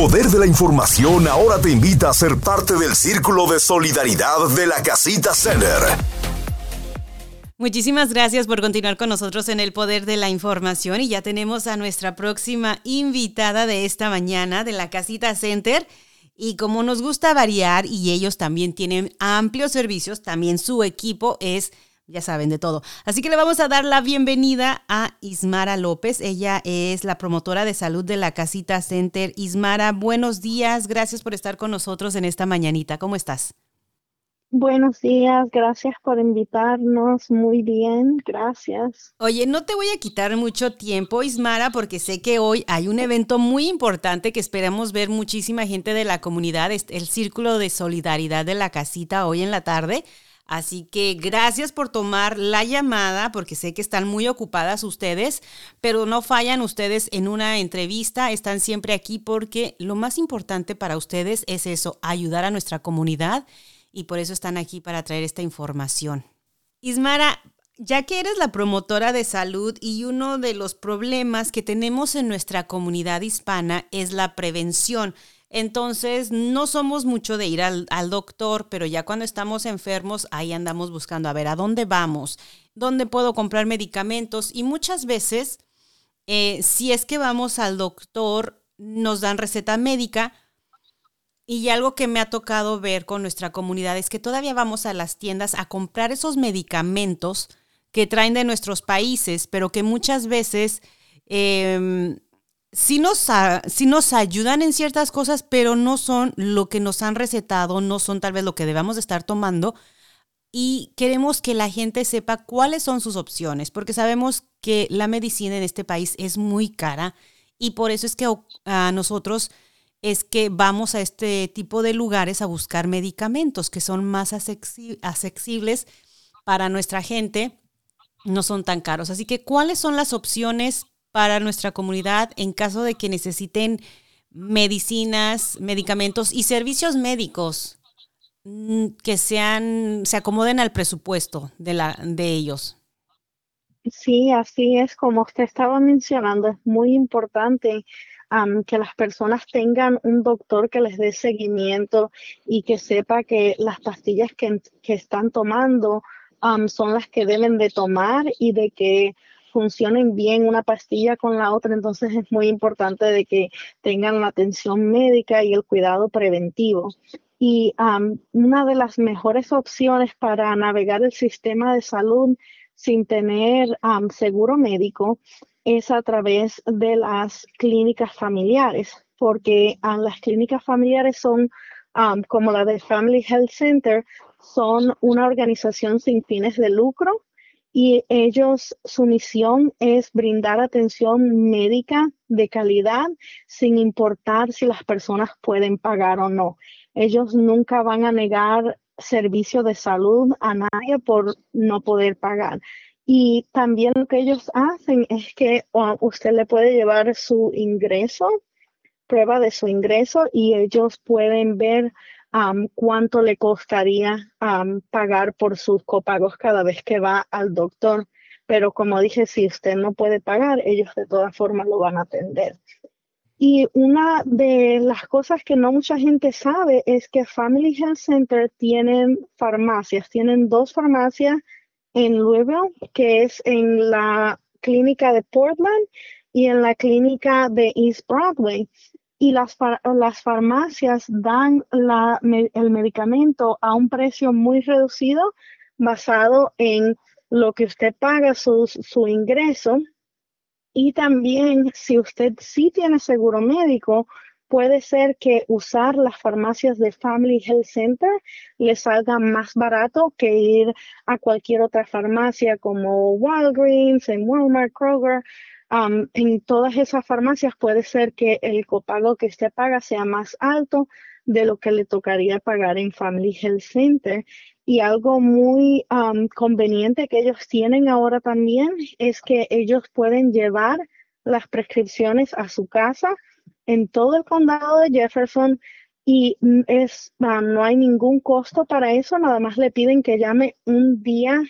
poder de la información ahora te invita a ser parte del Círculo de Solidaridad de La Casita Center. Muchísimas gracias por continuar con nosotros en El Poder de la Información, y ya tenemos a nuestra próxima invitada de esta mañana de La Casita Center. Y como nos gusta variar y ellos también tienen amplios servicios, también su equipo es, ya saben, de todo. Así que le vamos a dar la bienvenida a Ismara López. Ella es la promotora de salud de La Casita Center. Ismara, buenos días. Gracias por estar con nosotros en esta mañanita. ¿Cómo estás? Buenos días, gracias por invitarnos. Muy bien, gracias. Oye, no te voy a quitar mucho tiempo, Ismara, porque sé que hoy hay un evento muy importante que esperamos ver muchísima gente de la comunidad, el Círculo de Solidaridad de La Casita hoy en la tarde. Así que gracias por tomar la llamada, porque sé que están muy ocupadas ustedes, pero no fallan ustedes en una entrevista, están siempre aquí porque lo más importante para ustedes es eso, ayudar a nuestra comunidad. Y por eso están aquí para traer esta información. Ismara, ya que eres la promotora de salud y uno de los problemas que tenemos en nuestra comunidad hispana es la prevención, entonces no somos mucho de ir al doctor, pero ya cuando estamos enfermos ahí andamos buscando a ver a dónde vamos, dónde puedo comprar medicamentos, y muchas veces si es que vamos al doctor nos dan receta médica. Y algo que me ha tocado ver con nuestra comunidad es que todavía vamos a las tiendas a comprar esos medicamentos que traen de nuestros países, pero que muchas veces sí nos ayudan en ciertas cosas, pero no son lo que nos han recetado, no son tal vez lo que debamos de estar tomando. Y queremos que la gente sepa cuáles son sus opciones, porque sabemos que la medicina en este país es muy cara y por eso es que a nosotros es que vamos a este tipo de lugares a buscar medicamentos que son más accesibles para nuestra gente, no son tan caros. Así que, ¿cuáles son las opciones para nuestra comunidad en caso de que necesiten medicinas, medicamentos y servicios médicos que se acomoden al presupuesto de ellos? Sí, así es. Como usted estaba mencionando, es muy importante que las personas tengan un doctor que les dé seguimiento y que sepa que las pastillas que están tomando son las que deben de tomar y de que funcionen bien una pastilla con la otra. Entonces es muy importante de que tengan la atención médica y el cuidado preventivo. Y una de las mejores opciones para navegar el sistema de salud sin tener seguro médico es a través de las clínicas familiares, porque las clínicas familiares son, como la del Family Health Center, son una organización sin fines de lucro y ellos, su misión es brindar atención médica de calidad sin importar si las personas pueden pagar o no. Ellos nunca van a negar servicio de salud a nadie por no poder pagar. Y también lo que ellos hacen es que usted le puede llevar su ingreso, prueba de su ingreso, y ellos pueden ver cuánto le costaría pagar por sus copagos cada vez que va al doctor. Pero como dije, si usted no puede pagar, ellos de todas formas lo van a atender. Y una de las cosas que no mucha gente sabe es que Family Health Center tienen farmacias, tienen 2 farmacias en Louisville, que es en la clínica de Portland y en la clínica de East Broadway. Y las farmacias dan el medicamento a un precio muy reducido basado en lo que usted paga su ingreso. Y también, si usted sí tiene seguro médico, puede ser que usar las farmacias de Family Health Center le salga más barato que ir a cualquier otra farmacia como Walgreens, en Walmart, Kroger. En todas esas farmacias puede ser que el copago que usted paga sea más alto de lo que le tocaría pagar en Family Health Center. Y algo muy conveniente que ellos tienen ahora también es que ellos pueden llevar las prescripciones a su casa en todo el condado de Jefferson y no hay ningún costo para eso. Nada más le piden que llame un día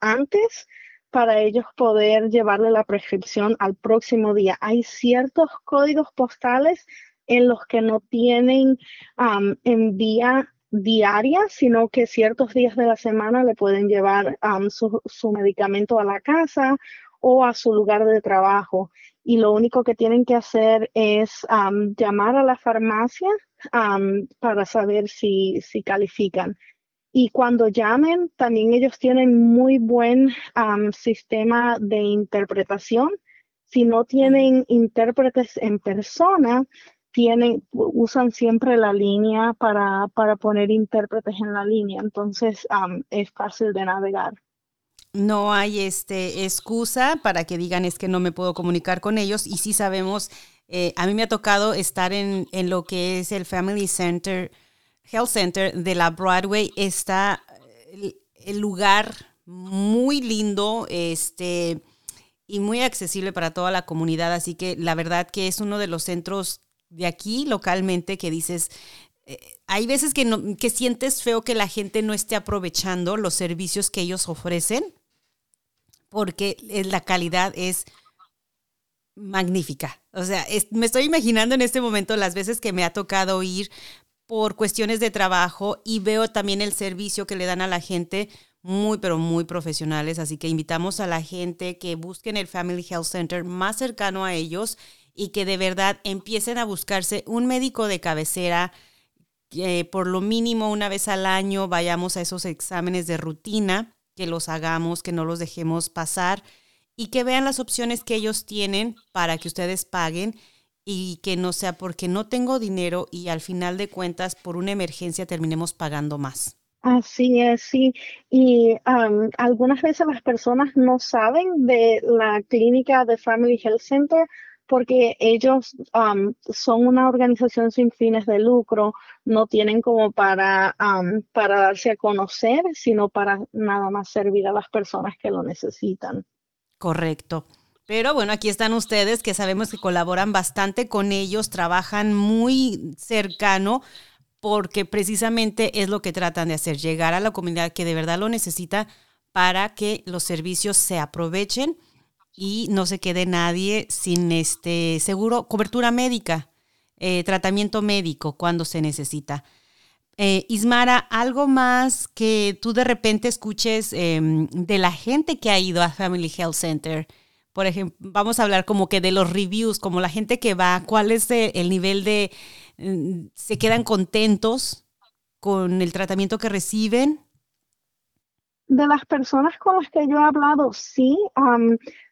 antes para ellos poder llevarle la prescripción al próximo día. Hay ciertos códigos postales en los que no tienen en vía diaria, sino que ciertos días de la semana le pueden llevar su medicamento a la casa o a su lugar de trabajo. Y lo único que tienen que hacer es llamar a la farmacia para saber si califican. Y cuando llamen, también ellos tienen muy buen sistema de interpretación. Si no tienen intérpretes en persona, usan siempre la línea para poner intérpretes en la línea. Entonces, es fácil de navegar. No hay excusa para que digan es que no me puedo comunicar con ellos. Y sí sabemos, a mí me ha tocado estar en lo que es el Family Health Center de la Broadway. Está el lugar muy lindo y muy accesible para toda la comunidad. Así que la verdad que es uno de los centros de aquí localmente que dices, hay veces que sientes feo que la gente no esté aprovechando los servicios que ellos ofrecen, porque la calidad es magnífica. O sea, me estoy imaginando en este momento las veces que me ha tocado ir por cuestiones de trabajo y veo también el servicio que le dan a la gente, muy pero muy profesionales. Así que invitamos a la gente que busquen el Family Health Center más cercano a ellos y que de verdad empiecen a buscarse un médico de cabecera, que por lo mínimo una vez al año vayamos a esos exámenes de rutina, que los hagamos, que no los dejemos pasar y que vean las opciones que ellos tienen para que ustedes paguen y que no sea porque no tengo dinero y al final de cuentas por una emergencia terminemos pagando más. Así es, sí. Y algunas veces las personas no saben de la clínica de Family Health Center porque ellos son una organización sin fines de lucro, no tienen como para darse a conocer, sino para nada más servir a las personas que lo necesitan. Correcto. Pero bueno, aquí están ustedes que sabemos que colaboran bastante con ellos, trabajan muy cercano porque precisamente es lo que tratan de hacer, llegar a la comunidad que de verdad lo necesita para que los servicios se aprovechen y no se quede nadie sin seguro, cobertura médica, tratamiento médico cuando se necesita. Ismara, ¿algo más que tú de repente escuches de la gente que ha ido a Family Health Center? Por ejemplo, vamos a hablar como que de los reviews, como la gente que va, ¿cuál es el nivel de, se quedan contentos con el tratamiento que reciben? De las personas con las que yo he hablado, sí.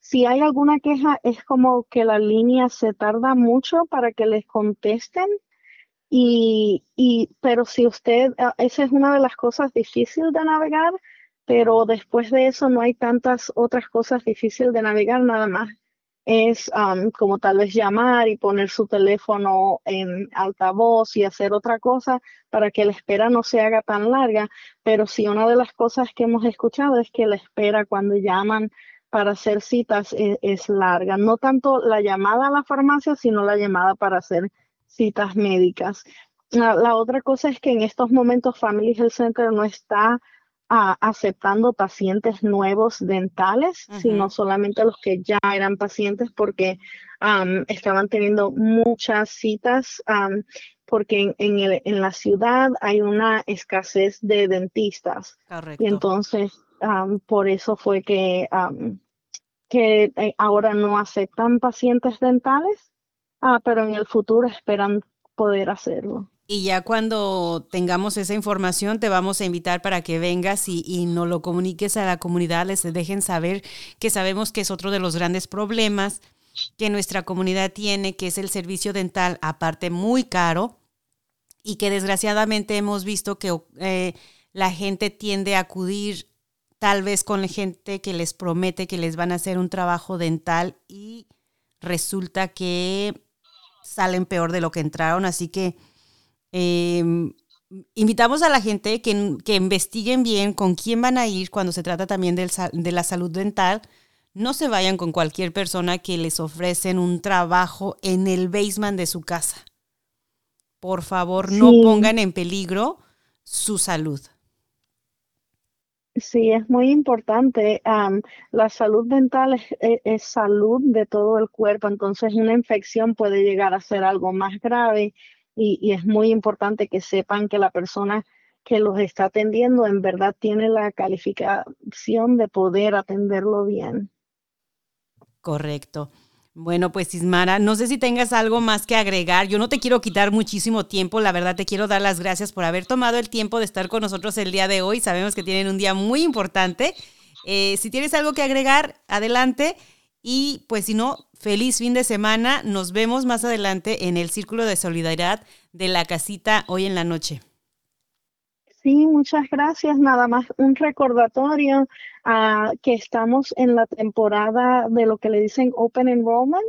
Si hay alguna queja, es como que la línea se tarda mucho para que les contesten. Pero si usted, esa es una de las cosas difíciles de navegar, pero después de eso no hay tantas otras cosas difíciles de navegar, nada más es como tal vez llamar y poner su teléfono en altavoz y hacer otra cosa para que la espera no se haga tan larga. Pero sí, una de las cosas que hemos escuchado es que la espera cuando llaman para hacer citas es larga. No tanto la llamada a la farmacia, sino la llamada para hacer citas médicas. La otra cosa es que en estos momentos Family Health Center no está aceptando pacientes nuevos dentales, uh-huh, sino solamente los que ya eran pacientes porque estaban teniendo muchas citas porque en la ciudad hay una escasez de dentistas. Correcto. Y entonces por eso fue que ahora no aceptan pacientes dentales, pero en el futuro esperan poder hacerlo. Y ya cuando tengamos esa información te vamos a invitar para que vengas y nos lo comuniques a la comunidad, les dejen saber que sabemos que es otro de los grandes problemas que nuestra comunidad tiene, que es el servicio dental, aparte muy caro, y que desgraciadamente hemos visto que la gente tiende a acudir tal vez con gente que les promete que les van a hacer un trabajo dental y resulta que salen peor de lo que entraron, así que invitamos a la gente que investiguen bien con quién van a ir cuando se trata también de la salud dental. No se vayan con cualquier persona que les ofrecen un trabajo en el basement de su casa. Por favor, no pongan en peligro su salud. Sí, es muy importante. La salud dental es salud de todo el cuerpo, entonces una infección puede llegar a ser algo más grave y es muy importante que sepan que la persona que los está atendiendo en verdad tiene la calificación de poder atenderlo bien. Correcto. Bueno, pues Ismara, no sé si tengas algo más que agregar. Yo no te quiero quitar muchísimo tiempo, la verdad te quiero dar las gracias por haber tomado el tiempo de estar con nosotros el día de hoy. Sabemos que tienen un día muy importante. Si tienes algo que agregar, adelante. Y pues si no, feliz fin de semana. Nos vemos más adelante en el Círculo de Solidaridad de La Casita hoy en la noche. Sí, muchas gracias. Nada más un recordatorio que estamos en la temporada de lo que le dicen Open Enrollment,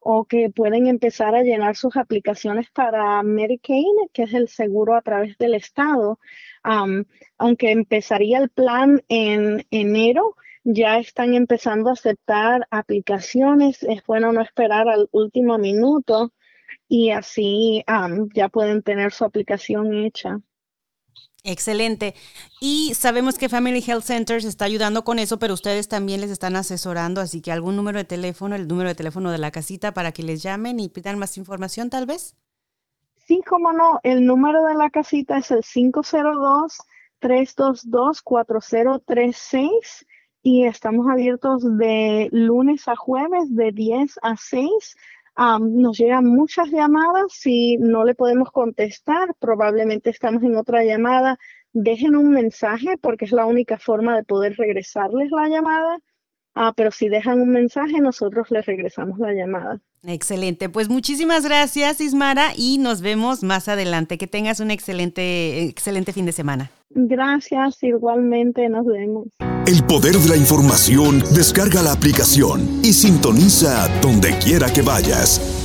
o que pueden empezar a llenar sus aplicaciones para Medicaid, que es el seguro a través del estado. Aunque empezaría el plan en enero, ya están empezando a aceptar aplicaciones. Es bueno no esperar al último minuto y así ya pueden tener su aplicación hecha. Excelente. Y sabemos que Family Health Center se está ayudando con eso, pero ustedes también les están asesorando, así que algún número de teléfono, el número de teléfono de La Casita para que les llamen y pidan más información, tal vez. Sí, cómo no. El número de La Casita es el 502-322-4036 y estamos abiertos de lunes a jueves de 10 a 6. Nos llegan muchas llamadas. Si no le podemos contestar, probablemente estamos en otra llamada. Dejen un mensaje porque es la única forma de poder regresarles la llamada. Pero si dejan un mensaje, nosotros les regresamos la llamada. Excelente. Pues muchísimas gracias, Ismara, y nos vemos más adelante. Que tengas un excelente fin de semana. Gracias, igualmente. Nos vemos. El poder de la información. Descarga la aplicación y sintoniza donde quiera que vayas.